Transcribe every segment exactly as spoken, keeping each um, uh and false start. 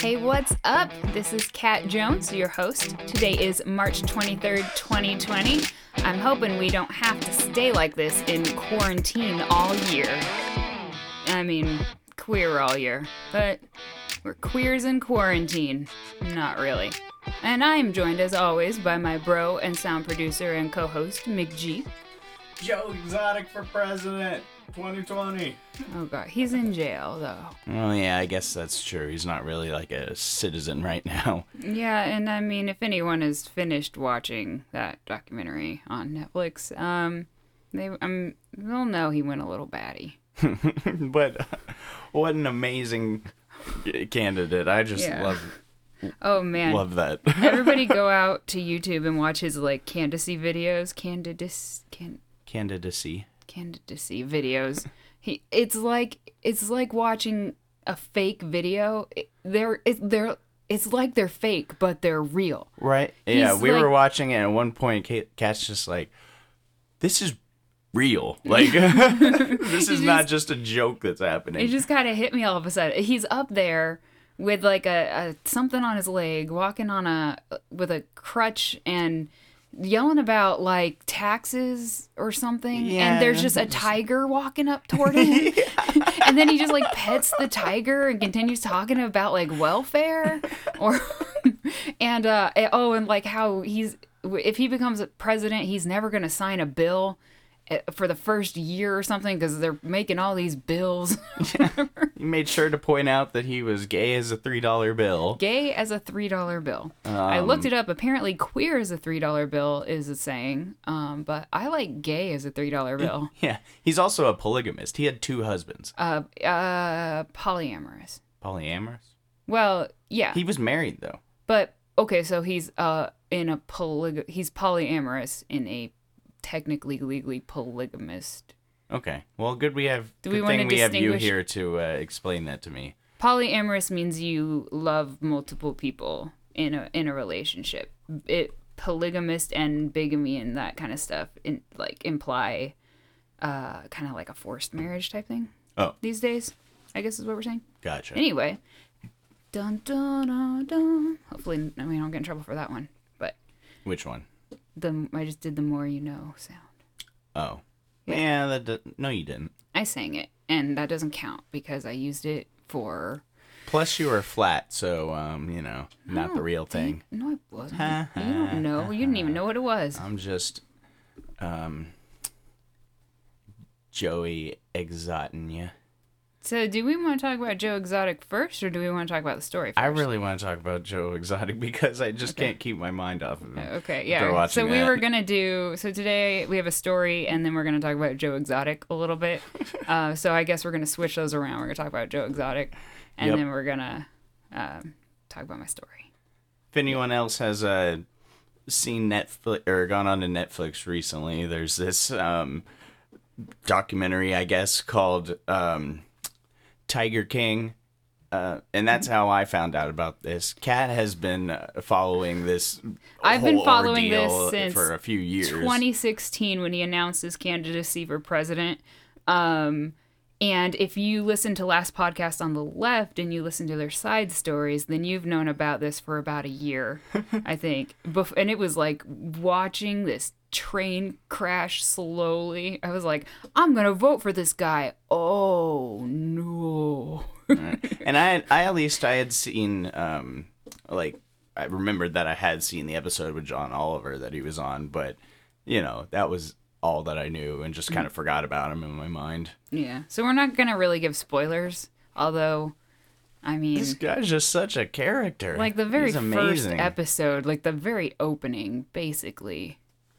Hey, what's up? This is Kat Jones, your host. Today is March twenty-third, twenty twenty. I'm hoping we don't have to stay like this in quarantine all year. I mean, queer all year, but we're queers in quarantine. Not really. And I'm joined, as always, by my bro and sound producer and co-host, McG. Joe Exotic for president. twenty twenty. Oh god, he's in jail though. Well, yeah, I guess that's true. He's not really like a citizen right now. Yeah, and I mean, if anyone has finished watching that documentary on Netflix, um, they um, they'll know he went a little batty. But uh, what an amazing candidate! I just yeah. love. Oh man, love that. Everybody go out to YouTube and watch his like candidacy videos. Candidacy. Can- candidacy. Candidacy videos. He, it's like it's like watching a fake video. It, they're it, they're it's like they're fake, but they're real. Right? Yeah, He's we like, were watching it and at one point. Kat's just like, "This is real. Like, this is not just, just a joke that's happening." It just kind of hit me all of a sudden. He's up there with like a, a something on his leg, walking on a with a crutch and yelling about like taxes or something, yeah, and there's just a tiger walking up toward him. Yeah. And then he just like pets the tiger and continues talking about like welfare or and uh oh and like how he's, if he becomes a president, he's never going to sign a bill for the first year or something because they're making all these bills. Yeah. He made sure to point out that he was gay as a three dollar bill. Gay as a three dollar bill. Um, I looked it up. Apparently queer as a three dollar bill is a saying, um, but I like gay as a three dollar bill. Yeah. He's also a polygamist. He had two husbands. Uh, uh, polyamorous. Polyamorous? Well, yeah. He was married, though. But, okay, so he's uh in a polyg- he's polyamorous in a technically legally polygamist. Okay, well, good we have Do good we thing we have you here to uh, explain that to me. Polyamorous means you love multiple people in a in a relationship. It polygamist and bigamy and that kind of stuff in, like imply uh kind of like a forced marriage type thing. Oh, these days, I guess is what we're saying. Gotcha. Anyway, dun dun dun dun. Hopefully, I mean, I don't get in trouble for that one. But which one? The, I just did the more you know sound. Oh. Yeah, yeah that do, no you didn't. I sang it, and that doesn't count because I used it for... Plus you were flat, so, um, you know, not the real thing. Think, no, it wasn't. Ha, ha, you don't know. Ha, you didn't even know what it was. I'm just, um, Joey Exotin' ya. So do we want to talk about Joe Exotic first, or do we want to talk about the story first? I really want to talk about Joe Exotic because I just okay. can't keep my mind off of him. Okay, yeah. So we that. were going to do... So today we have a story, and then we're going to talk about Joe Exotic a little bit. uh, so I guess we're going to switch those around. We're going to talk about Joe Exotic, and yep. then we're going to um, talk about my story. If anyone else has uh, seen Netflix or gone on to Netflix recently, there's this um, documentary, I guess, called... Um, Tiger King, uh, and that's how I found out about this. Kat has been uh, following this. I've whole been following this since for a few years. twenty sixteen, when he announced his candidacy for president. Um, and if you listen to last podcast on the left and you listen to their side stories, then you've known about this for about a year, I think. Bef- and it was like watching this train crash slowly. I was like, I'm gonna vote for this guy. Oh no! Right. And I, I at least I had seen, um, like I remembered that I had seen the episode with John Oliver that he was on, but you know that was all that I knew and just kind of mm-hmm. forgot about him in my mind. Yeah. So we're not gonna really give spoilers, although. I mean, this guy's just such a character. Like the very first episode, like the very opening, basically.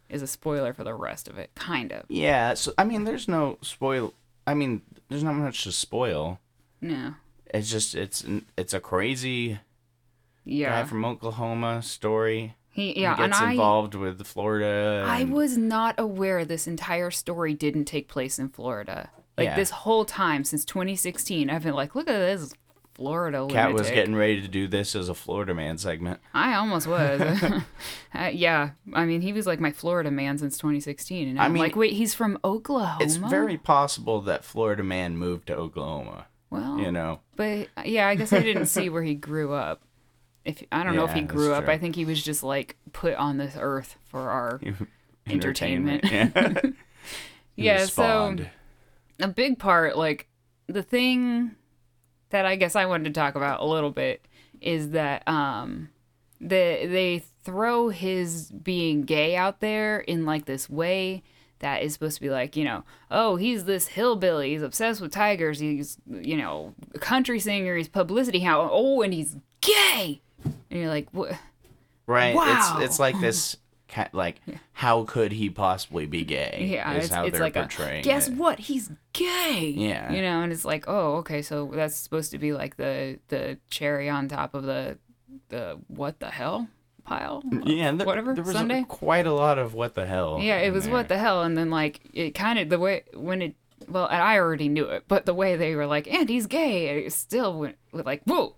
Is a spoiler for the rest of it, kind of. Yeah, so I mean, there's no spoil. I mean, there's not much to spoil. No. It's just it's it's a crazy yeah. guy from Oklahoma story. He yeah, he gets and involved I, with Florida. And... I was not aware this entire story didn't take place in Florida. Like yeah. this whole time since twenty sixteen, I've been like, look at this. Florida lunatic. Kat was getting ready to do this as a Florida man segment. I almost was. uh, yeah. I mean, he was like my Florida man since twenty sixteen. And I'm I mean, like, wait, he's from Oklahoma? It's very possible that Florida man moved to Oklahoma. Well, you know, but yeah, I guess I didn't see where he grew up. If I don't yeah, know if he grew up, true. I think he was just like put on this earth for our entertainment. entertainment. Yeah, yeah so a big part, like the thing that I guess I wanted to talk about a little bit is that um, the, they throw his being gay out there in like this way that is supposed to be like, you know, oh, he's this hillbilly. He's obsessed with tigers. He's, you know, a country singer. He's publicity hound. Oh, and he's gay. And you're like, what? Right. Wow. It's it's like this, like, yeah. how could he possibly be gay? Yeah. Is it's how it's they're like portraying a, guess it. What? He's gay. Yeah. You know, and it's like, oh, okay. So that's supposed to be like the, the cherry on top of the, the what the hell? Pile, yeah, there, whatever. There was Sunday. Quite a lot of what the hell. Yeah, it was there. What the hell, and then like it kind of the way when it well, and I already knew it, but the way they were like, and he's gay, and it still went with like, whoa,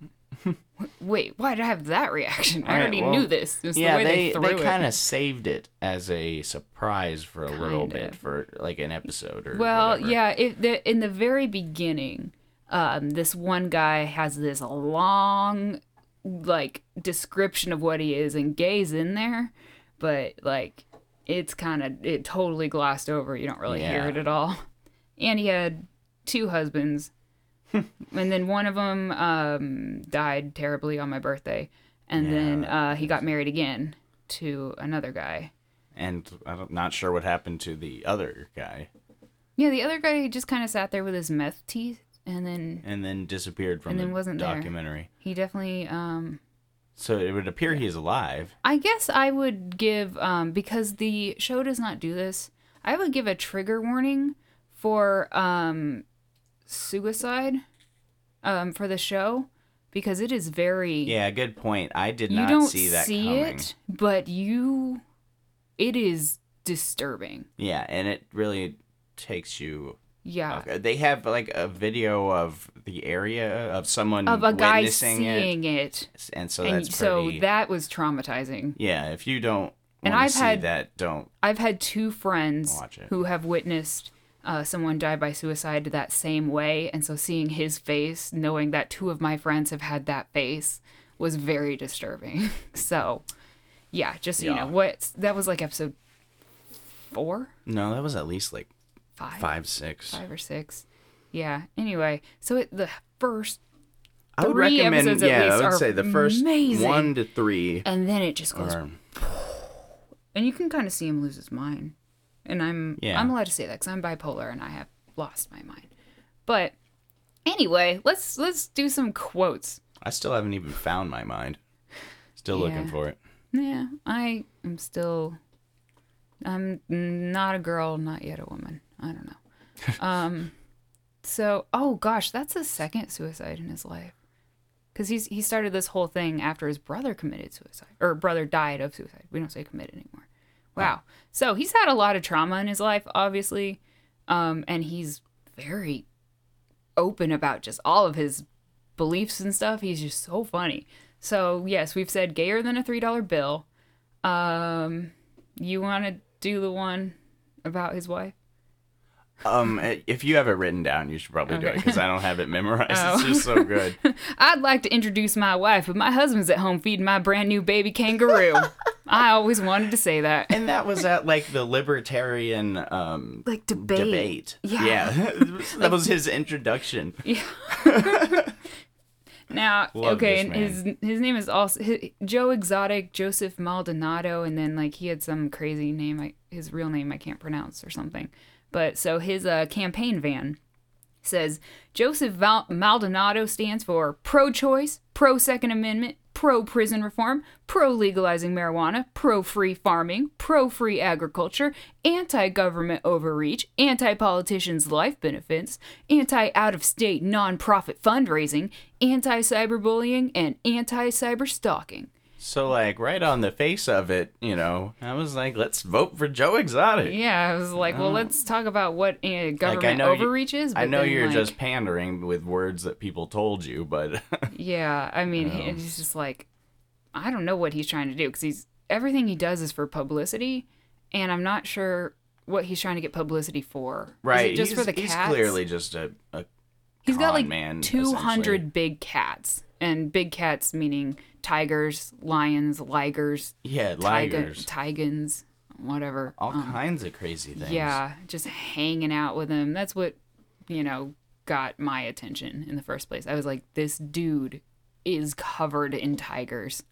wait, why did I have that reaction? I right, already well, knew this. It was yeah, the way they they, they kind of saved it as a surprise for a kinda. little bit for like an episode or well, whatever. yeah, it, the, in the very beginning, um, this one guy has this long. Like description of what he is and gay's in there, but like it's kind of it totally glossed over. You don't really yeah. hear it at all. And he had two husbands, and then one of them um, died terribly on my birthday, and yeah. then uh, he got married again to another guy. And I'm not sure what happened to the other guy. Yeah, the other guy just kind of sat there with his meth teeth. And then and then disappeared from and then the wasn't documentary. There. He definitely. Um, so it would appear he is alive. I guess I would give, um, because the show does not do this, I would give a trigger warning for um, suicide um, for the show, because it is very. Yeah, good point. I did not don't see that see coming. You don't see it, but you. It is disturbing. Yeah, and it really takes you. Yeah, okay. They have like a video of the area of someone of a guy seeing it, it. and so that's and so pretty... that was traumatizing. Yeah, if you don't and I've see had that, don't. I've had two friends who have witnessed uh, someone die by suicide that same way, and so seeing his face, knowing that two of my friends have had that face, was very disturbing. So, yeah, just yeah. you know what that was like episode four. No, that was at least like. Five, five, six, five or six, yeah. Anyway, so it, the first I would three recommend, episodes at yeah, least I would are say the first amazing. one to three, and then it just goes, are... and you can kind of see him lose his mind. And I'm yeah. I'm allowed to say that because I'm bipolar and I have lost my mind. But anyway, let's let's do some quotes. I still haven't even found my mind. Still yeah. looking for it. Yeah, I am still. I'm not a girl, not yet a woman. I don't know. Um, so, oh gosh, that's the second suicide in his life. Because he's he started this whole thing after his brother committed suicide. Or brother died of suicide. We don't say committed anymore. Wow. Oh. So he's had a lot of trauma in his life, obviously. Um, and he's very open about just all of his beliefs and stuff. He's just so funny. So, yes, we've said gayer than a three dollar bill. Um, you want to do the one about his wife? Um, if you have it written down, you should probably okay. do it because I don't have it memorized. Oh. It's just so good. I'd like to introduce my wife, but my husband's at home feeding my brand new baby kangaroo. I always wanted to say that. And that was at like the libertarian um like debate. debate. Yeah, yeah. That like, was his introduction. Yeah. Now, Love okay, and his his name is also his, Joe Exotic, Joseph Maldonado, and then like he had some crazy name. I, his real name I can't pronounce or something. But so his uh, campaign van says Joseph Val- Maldonado stands for pro-choice, pro-Second Amendment, pro-prison reform, pro-legalizing marijuana, pro-free farming, pro-free agriculture, anti-government overreach, anti-politicians' life benefits, anti-out-of-state nonprofit fundraising, anti-cyberbullying, and anti-cyberstalking. So, like, right on the face of it, you know, I was like, let's vote for Joe Exotic. Yeah, I was like, well, um, let's talk about what uh, government like overreach you, is. But I know then, you're like, just pandering with words that people told you, but... yeah, I mean, you know. He's just like, I don't know what he's trying to do, because he's everything he does is for publicity, and I'm not sure what he's trying to get publicity for. Right, is it just he's, for the cats? He's clearly just a, a He's got like man, two hundred big cats, and big cats meaning tigers, lions, ligers, yeah, ligers, tigons, whatever, all um, kinds of crazy things. Yeah, just hanging out with him. That's what, you know, got my attention in the first place. I was like, this dude is covered in tigers.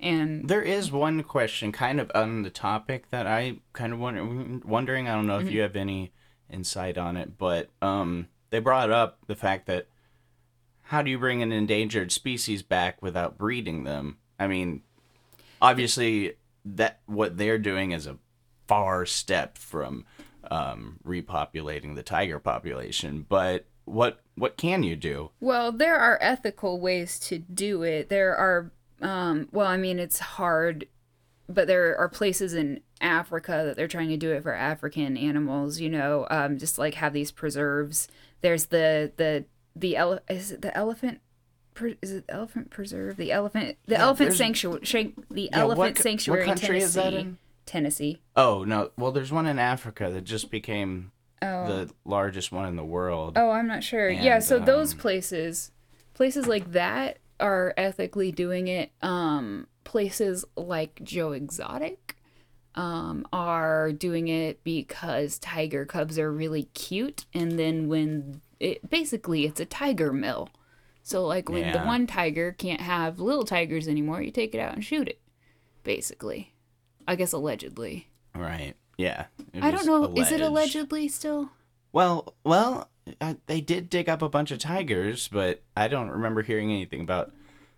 And there is one question kind of on the topic that I kind of wonder, wondering, I don't know if mm-hmm. you have any insight on it, but um, they brought up the fact that how do you bring an endangered species back without breeding them? I mean, obviously that what they're doing is a far step from um, repopulating the tiger population, but what what can you do? Well, there are ethical ways to do it. There are, um, well, I mean, it's hard, but there are places in Africa that they're trying to do it for African animals, you know, um, just like have these preserves. There's the, the, the, ele- is it the elephant, pre- is it elephant preserve? The elephant, the yeah, elephant sanctuary, the yeah, elephant what, sanctuary what country in Tennessee. Is that in? Tennessee. Oh, no. Well, there's one in Africa that just became... Oh. The largest one in the world. Oh, I'm not sure. And, yeah, so um, those places, places like that are ethically doing it. Um, places like Joe Exotic um, are doing it because tiger cubs are really cute. And then when it basically it's a tiger mill. So like when yeah. the one tiger can't have little tigers anymore, you take it out and shoot it, basically. I guess allegedly. Right. Yeah. I don't know. Alleged. Is it allegedly still? Well, well, uh, they did dig up a bunch of tigers, but I don't remember hearing anything about.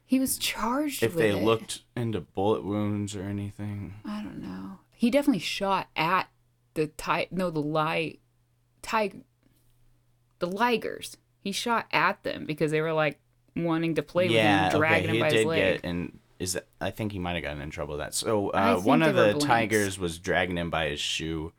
He was charged with it. If they looked into bullet wounds or anything. I don't know. He definitely shot at the tiger. No, the li- tiger. The ligers. He shot at them because they were like wanting to play yeah, with him, dragging okay, him by his leg. Yeah, he did get and. Is that, I think he might have gotten in trouble with that. So uh, one of the tigers was dragging him by his shoe,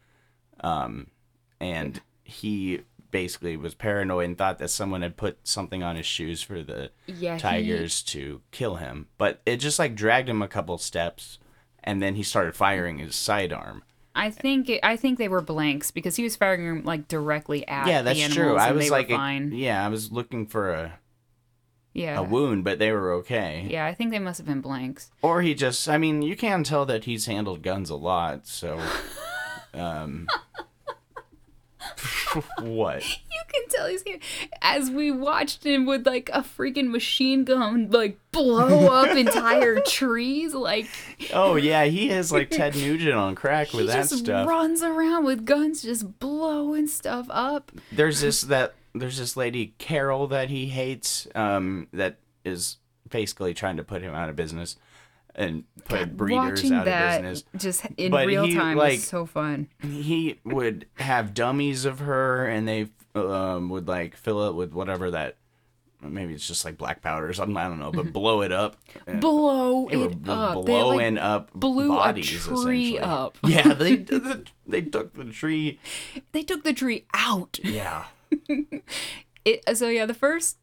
um, and he basically was paranoid and thought that someone had put something on his shoes for the yeah, tigers he... to kill him. But it just like dragged him a couple steps, and then he started firing his sidearm. I think it, I think they were blanks because he was firing them like directly at yeah, that's the animals, true. I and was they like, were fine. A, yeah, I was looking for a. Yeah. A wound, but they were okay. Yeah, I think they must have been blanks. Or he just, I mean, you can tell that he's handled guns a lot, so. um, what? You can tell he's here. As we watched him with, like, a freaking machine gun, like, blow up entire trees, like. Oh, yeah, he is like Ted Nugent on crack with that stuff. He just runs around with guns, just blowing stuff up. There's this, that. There's this lady, Carole, that he hates, um, that is basically trying to put him out of business and put God, breeders out that of business. Just in but real he, time like, is so fun. He would have dummies of her, and they um, would like fill it with whatever that. Maybe it's just like black powder or something. I don't know, but blow it up. Blow it, it up. Blowing like up blew bodies, a tree up. Yeah, they they took the tree. They took the tree out. Yeah. It, so yeah, the first,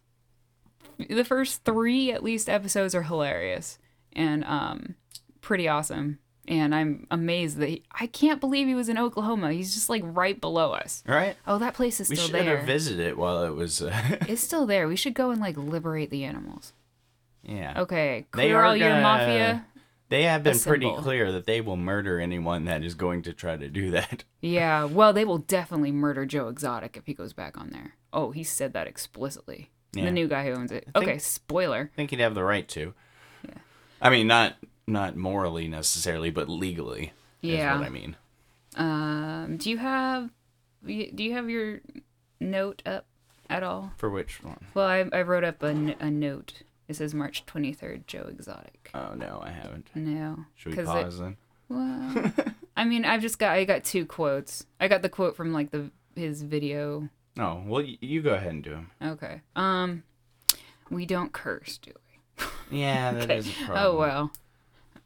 the first three at least episodes are hilarious and um, pretty awesome. And I'm amazed that he, I can't believe he was in Oklahoma. He's just like right below us. Right? Oh, that place is still there. We should have visited it while it was. Uh... It's still there. We should go and like liberate the animals. Yeah. Okay. Queer All Year Mafia. They have been pretty clear that they will murder anyone that is going to try to do that. Yeah, well, they will definitely murder Joe Exotic if he goes back on there. Oh, he said that explicitly. Yeah. The new guy who owns it. I okay, think, spoiler. I think he'd have the right to. Yeah. I mean, not not morally necessarily, but legally. Yeah. Is what I mean. Um, do you have do you have your note up at all? For which one? Well, I I wrote up a, a note. It says March twenty-third, Joe Exotic. Oh, no, I haven't. No. Should we pause it, then? Well, I mean, I've just got, I got two quotes. I got the quote from, like, the his video. Oh, well, you go ahead and do them. Okay. Um, we don't curse, do we? Yeah, that okay. is a problem. Oh, well.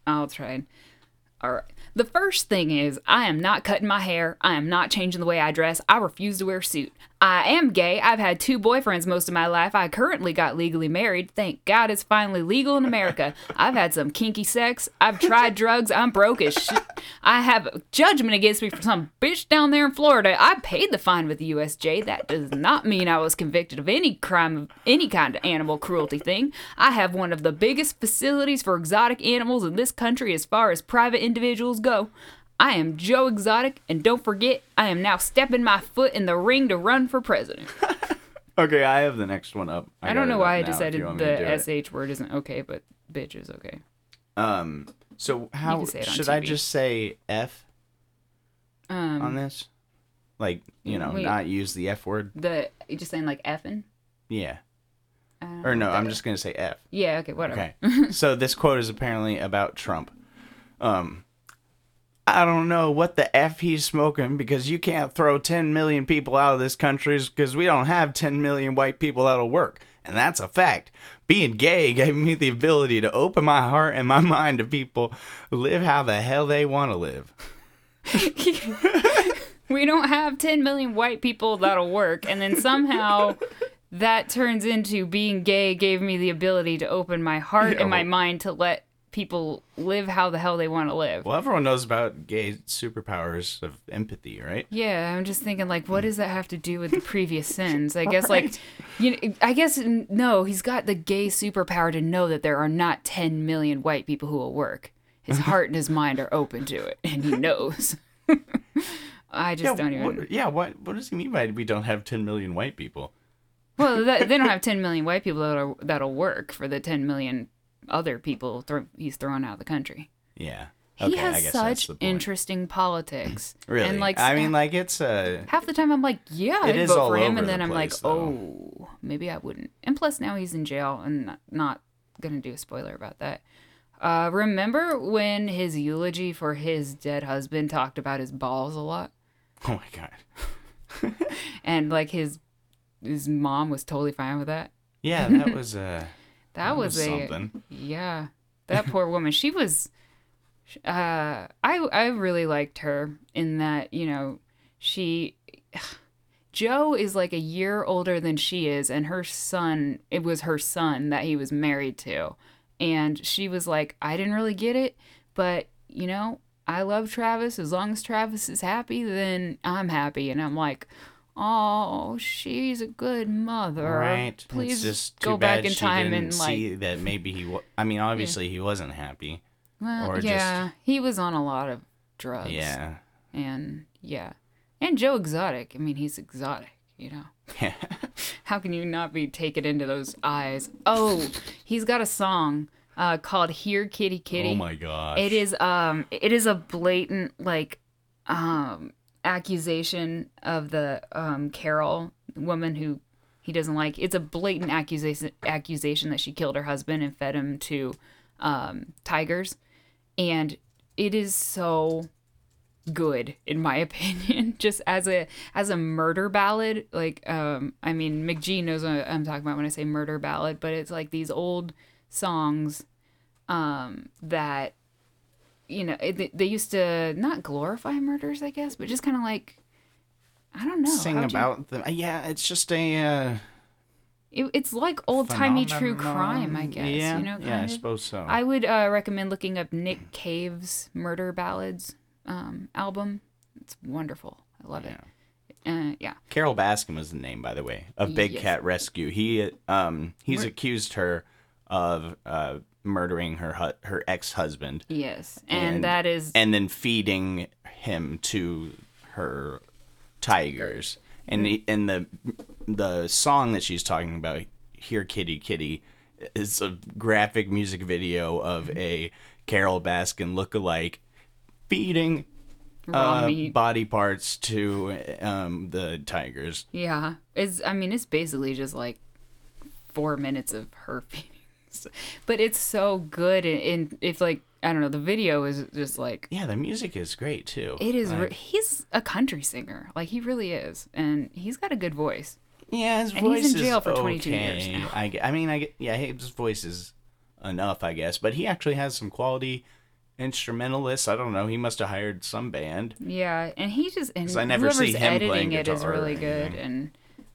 I'll try. All right. The first thing is, I am not cutting my hair. I am not changing the way I dress. I refuse to wear a suit. I am gay. I've had two boyfriends most of my life. I currently got legally married. Thank God it's finally legal in America. I've had some kinky sex. I've tried drugs. I'm broke as shit. I have a judgment against me for some bitch down there in Florida. I paid the fine with the U S J. That does not mean I was convicted of any crime of any kind of animal cruelty thing. I have one of the biggest facilities for exotic animals in this country as far as private individuals go. I am Joe Exotic, and don't forget, I am now stepping my foot in the ring to run for president. Okay, I have the next one up. I, I don't know why I decided the S H word isn't okay, but bitch is okay. Um, so how should I just say F um, on this? Like, you know, wait, not use the F word? The you just saying like effing? Yeah. Uh, or no, I'm just going to say F. Yeah, okay, whatever. Okay. So this quote is apparently about Trump. Um... I don't know what the F he's smoking, because you can't throw ten million people out of this country because we don't have ten million white people that'll work. And that's a fact. Being gay gave me the ability to open my heart and my mind to people who live how the hell they want to live. We don't have ten million white people that'll work. And then somehow that turns into being gay gave me the ability to open my heart yeah, and my well, mind to let people live how the hell they want to live. Well, everyone knows about gay superpowers of empathy, right? Yeah, I'm just thinking, like, what does that have to do with the previous sins? I guess, right. like, you know, I guess, no, he's got the gay superpower to know that there are not ten million white people who will work. His heart and his mind are open to it, and he knows. I just yeah, don't even... What, yeah, what, what does he mean by we don't have ten million white people? Well, that, they don't have ten million white people that'll, that'll work for the ten million other people th- he's thrown out of the country. Yeah. Okay, he has I guess such interesting politics. Really? And like, I mean, like, it's a... Half the time I'm like, yeah, I'd is vote all for him, and then the I'm place, like, oh, though. Maybe I wouldn't. And plus, now he's in jail, and not, not going to do a spoiler about that. Uh, remember when his eulogy for his dead husband talked about his balls a lot? Oh, my God. And, like, his his mom was totally fine with that? Yeah, that was... Uh... That, that was, was a, something. Yeah, that poor woman. She was, uh, I I really liked her in that, you know, she, Joe is like a year older than she is, and her son, it was her son that he was married to. And she was like, I didn't really get it, but, you know, I love Travis. As long as Travis is happy, then I'm happy. And I'm like... Oh, she's a good mother. Right. Please just go back in time and like see that maybe he. Wa- I mean, obviously yeah. he wasn't happy. Well, or yeah, just... he was on a lot of drugs. Yeah. And yeah, and Joe Exotic. I mean, he's exotic, you know. Yeah. How can you not be taken into those eyes? Oh, he's got a song uh, called "Here Kitty Kitty." Oh my gosh. It is um, it is a blatant like, um. accusation of the um Carole woman who he doesn't like. It's a blatant accusation accusation that she killed her husband and fed him to um tigers, and it is so good in my opinion. Just as a as a murder ballad, like um I mean McG knows what I'm talking about when I say murder ballad, but it's like these old songs um that you know, it, they used to not glorify murders, I guess, but just kind of like, I don't know. Sing about you... them. Yeah, it's just a... Uh, it, it's like old-timey true crime, I guess. Yeah, you know, yeah I suppose so. I would uh, recommend looking up Nick Cave's Murder Ballads um, album. It's wonderful. I love yeah. it. Uh, yeah. Carole Baskin was the name, by the way, of Big yes. Cat Rescue. He um He's We're... accused her of... Uh, murdering her hu- her ex-husband. Yes. And, and that is... And then feeding him to her tigers. And the, and the the song that she's talking about, Here Kitty Kitty, is a graphic music video of a Carole Baskin look-alike feeding uh, body parts to um, the tigers. Yeah. It's, I mean, it's basically just like four minutes of her feeding. But it's so good, and it's like I don't know. The video is just like yeah, the music is great too. It is. Like, he's a country singer, like he really is, and he's got a good voice. Yeah, his and voice he's in jail is for twenty-two okay. years now. I, I mean, I get, yeah, his voice is enough, I guess. But he actually has some quality instrumentalists. I don't know. He must have hired some band. Yeah, and he just and I never whoever's see him editing it is really good, and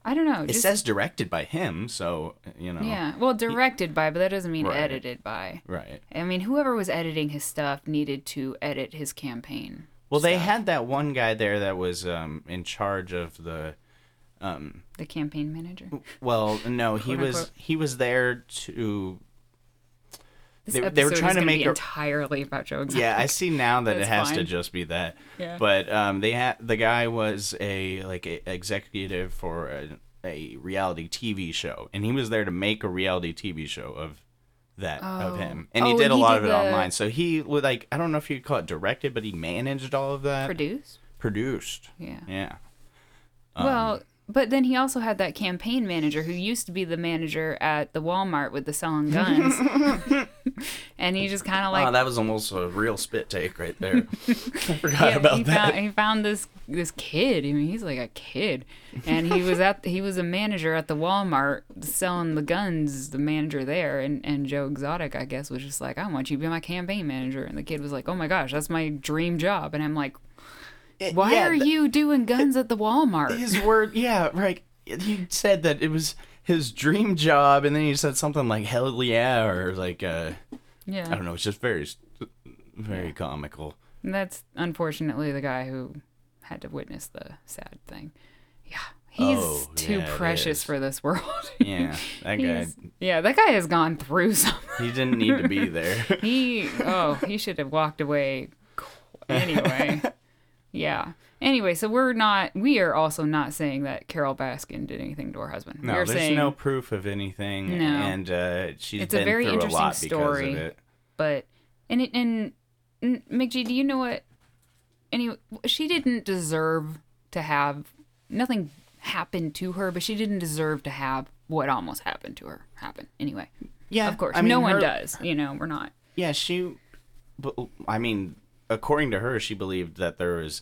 I don't know. It just says directed by him, so, you know. Yeah, well, directed he, by, but that doesn't mean right. edited by. Right. I mean, whoever was editing his stuff needed to edit his campaign. Well, stuff. They had that one guy there that was um, in charge of the... Um, the campaign manager? Well, no, he was unquote. He was there to... This they, episode they were trying is to make be a, entirely about Joe Exotic. Yeah, I see now that it has fine. to just be that. Yeah. But um, they ha- the guy was a like a executive for a, a reality T V show, and he was there to make a reality T V show of that oh. of him, and oh, he did a he lot did of it the... online. So he would like I don't know if you'd call it directed, but he managed all of that. Produced. Produced. Yeah. Yeah. Um, well. But then he also had that campaign manager who used to be the manager at the Walmart with the selling guns. And he just kind of like... Wow, that was almost a real spit take right there. I forgot yeah, about he that. Found, he found this this kid. I mean, he's like a kid. And he was at he was a manager at the Walmart selling the guns, the manager there. And, and Joe Exotic, I guess, was just like, I want you to be my campaign manager. And the kid was like, oh my gosh, that's my dream job. And I'm like... It, Why yeah, are th- you doing guns it, at the Walmart? His word, yeah, right. He said that it was his dream job, and then he said something like "hell yeah" or like, uh, yeah, I don't know. It's just very, very yeah. comical. And that's unfortunately the guy who had to witness the sad thing. Yeah, he's oh, too yeah, precious for this world. Yeah, that guy. Yeah, that guy has gone through something. He didn't need to be there. he oh, he should have walked away anyway. Yeah. Anyway, so we're not, we are also not saying that Carole Baskin did anything to her husband. No, we are there's saying, no proof of anything. No. And uh, she's it's been a very through interesting a lot story, because of it. But, and, it, and, and McG, do you know what? Anyway, she didn't deserve to have, nothing happened to her, but she didn't deserve to have what almost happened to her happen. Anyway. Yeah. Of course. I mean, no her, one does. You know, we're not. Yeah, she, but, I mean, according to her, she believed that there was,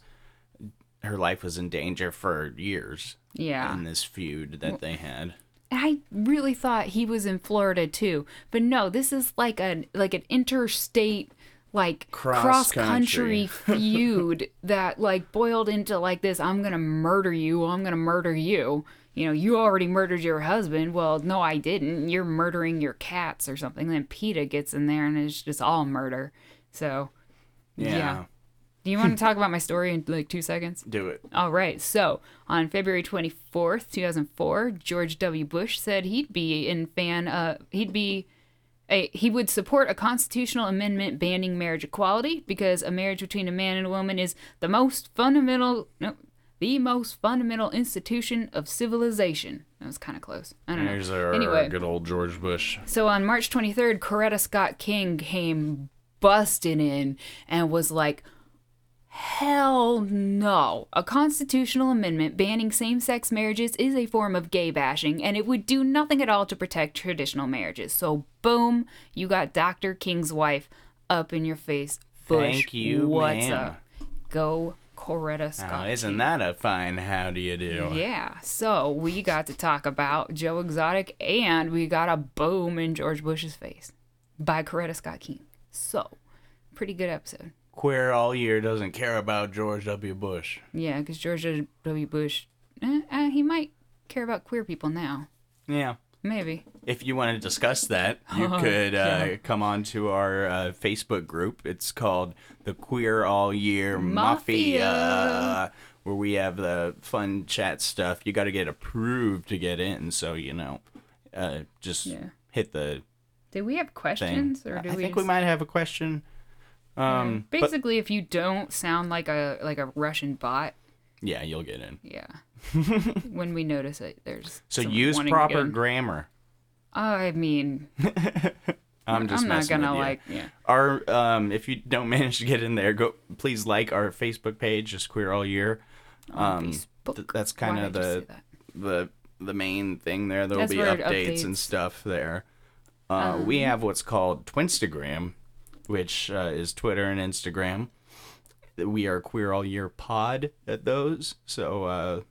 her life was in danger for years. Yeah. In this feud that well, they had. I really thought he was in Florida too, but no, this is like an like an interstate like cross country feud that like boiled into like this. I'm gonna murder you. I'm gonna murder you. You know, you already murdered your husband. Well, no, I didn't. You're murdering your cats or something. Then PETA gets in there and it's just all murder. So. Yeah. yeah. Do you want to talk about my story in like two seconds? Do it. All right. So on February twenty-fourth, two thousand four, George W. Bush said he'd be in fan. Uh, he'd be a he would support a constitutional amendment banning marriage equality because a marriage between a man and a woman is the most fundamental, no, the most fundamental institution of civilization. That was kind of close. I don't There's know. There's our anyway, good old George Bush. So on March twenty-third, Coretta Scott King came busted in and was like, hell no. A constitutional amendment banning same-sex marriages is a form of gay bashing, and it would do nothing at all to protect traditional marriages. So, boom, you got Doctor King's wife up in your face. Bush, thank you, what's ma'am. Up? Go Coretta Scott. Oh, isn't that a fine how do you do? Yeah, so we got to talk about Joe Exotic, and we got a boom in George Bush's face by Coretta Scott King. So, pretty good episode. Queer All Year doesn't care about George W. Bush. Yeah, because George W. Bush, eh, eh, he might care about queer people now. Yeah. Maybe. If you want to discuss that, you oh, could yeah. uh, come on to our uh, Facebook group. It's called the Queer All Year Mafia, Mafia where we have the fun chat stuff. You got to get approved to get in, so, you know, uh, just yeah. hit the... Do we have questions? Thing. Or do I we think just... we might have a question. Um, yeah. Basically, but... if you don't sound like a like a Russian bot, yeah, you'll get in. Yeah. When we notice it, there's so use proper grammar. I mean, I'm just I'm not gonna with you. Like yeah. Our um, if you don't manage to get in there, go please like our Facebook page, just Queer All Year. Um, th- that's kind of the the the main thing there. There'll that's be updates, updates and stuff there. Uh, um, we have what's called Twinstagram, which uh, is Twitter and Instagram. We are Queer All Year Pod at those, so uh,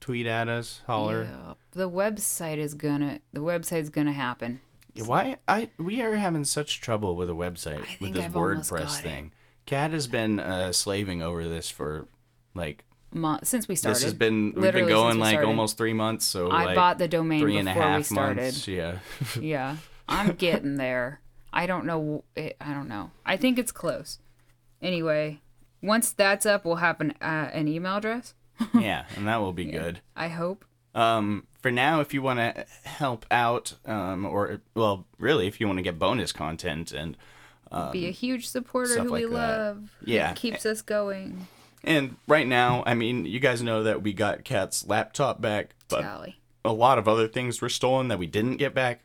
tweet at us, holler. Yeah. The website is gonna. The website's gonna happen. Why I we are having such trouble with a website with this I've WordPress thing. Kat has been uh, slaving over this for like month since we started. This has been we've been going like started. almost three months. So I like bought the domain three and a half months. Yeah, yeah. I'm getting there. I don't know. It, I don't know. I think it's close. Anyway, once that's up, we'll have an, uh, an email address. Yeah, and that will be yeah. good. I hope. Um, for now, if you want to help out, um, or well, really, if you want to get bonus content and um, be a huge supporter who like we that. love, yeah, who keeps us going. And right now, I mean, you guys know that we got Kat's laptop back, but Tally. a lot of other things were stolen that we didn't get back.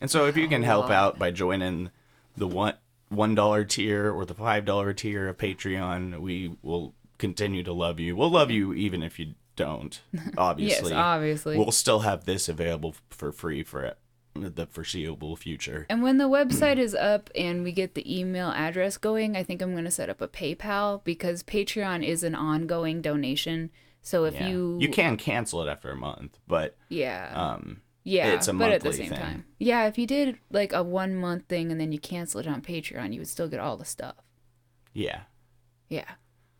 And so, if you can help out by joining the one one dollar tier or the five dollar tier of Patreon, we will continue to love you. We'll love you even if you don't. Obviously, yes, obviously, we'll still have this available for free for the foreseeable future. And when the website is up and we get the email address going, I think I'm going to set up a PayPal because Patreon is an ongoing donation. So if yeah. you you can cancel it after a month, but yeah, um. Yeah, it's a but at the same thing. time. Yeah, if you did like a one month thing and then you cancel it on Patreon, you would still get all the stuff. Yeah. Yeah.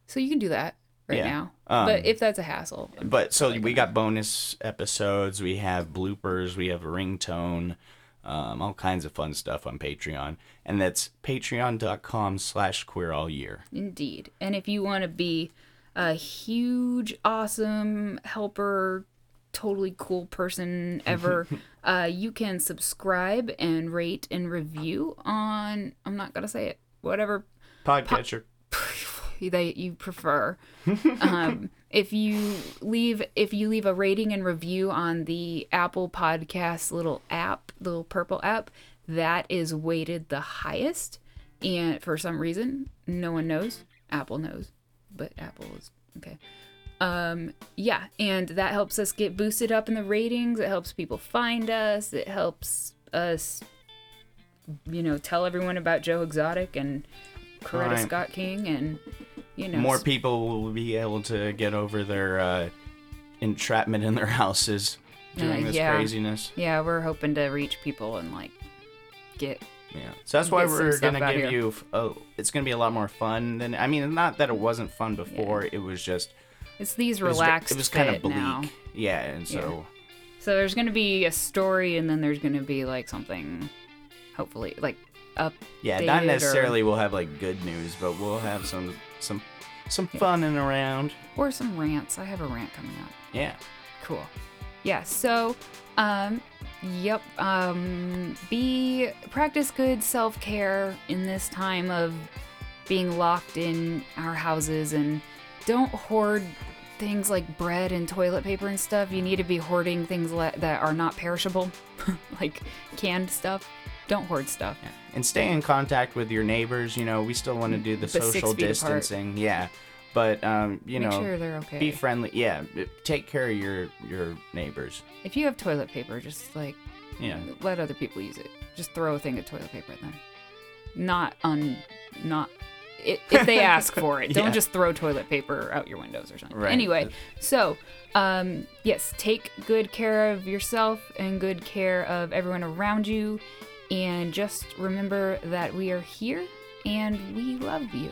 So you can do that right yeah. now. Um, but if that's a hassle. I'm but so we gonna... got bonus episodes, we have bloopers, we have a ringtone, um, all kinds of fun stuff on Patreon. And that's patreon.com slash queer all year. Indeed. And if you want to be a huge, awesome helper, totally cool person ever, uh you can subscribe and rate and review on I'm not gonna say it whatever podcatcher po- that you prefer. um if you leave if you leave a rating and review on the Apple Podcast little app, little purple app, that is weighted the highest, and for some reason no one knows. Apple knows, but Apple is okay. Um, yeah, and that helps us get boosted up in the ratings. It helps people find us. It helps us, you know, tell everyone about Joe Exotic and Coretta right. Scott King, and, you know. More people will be able to get over their uh, entrapment in their houses during uh, this yeah. craziness. Yeah, we're hoping to reach people and, like, get... Yeah, so that's why we're gonna give here. you... Oh, it's gonna be a lot more fun than... I mean, not that it wasn't fun before, yeah. it was just... It's these relaxed. It was, it was kind of bleak. Now. Yeah, and so. Yeah. So there's going to be a story, and then there's going to be like something, hopefully, like up. Yeah, not necessarily. Or... We'll have like good news, but we'll have some some some yeah. fun and around. Or some rants. I have a rant coming up. Yeah. Cool. Yeah. So, um, yep. Um, be practice good self care in this time of being locked in our houses, and don't hoard things like bread and toilet paper and stuff. You need to be hoarding things le- that are not perishable, like canned stuff. Don't hoard stuff. Yeah. And stay in contact with your neighbors. You know, we still want to do the but social distancing. Apart. Yeah. But, um, you Make know, sure they're okay. Be friendly. Yeah. Take care of your, your neighbors. If you have toilet paper, just like yeah. let other people use it. Just throw a thing of toilet paper at them. Not un... Not... It, if they ask for it. Don't yeah. just throw toilet paper out your windows or something. Right. Anyway, so, um, yes, take good care of yourself and good care of everyone around you. And just remember that we are here and we love you.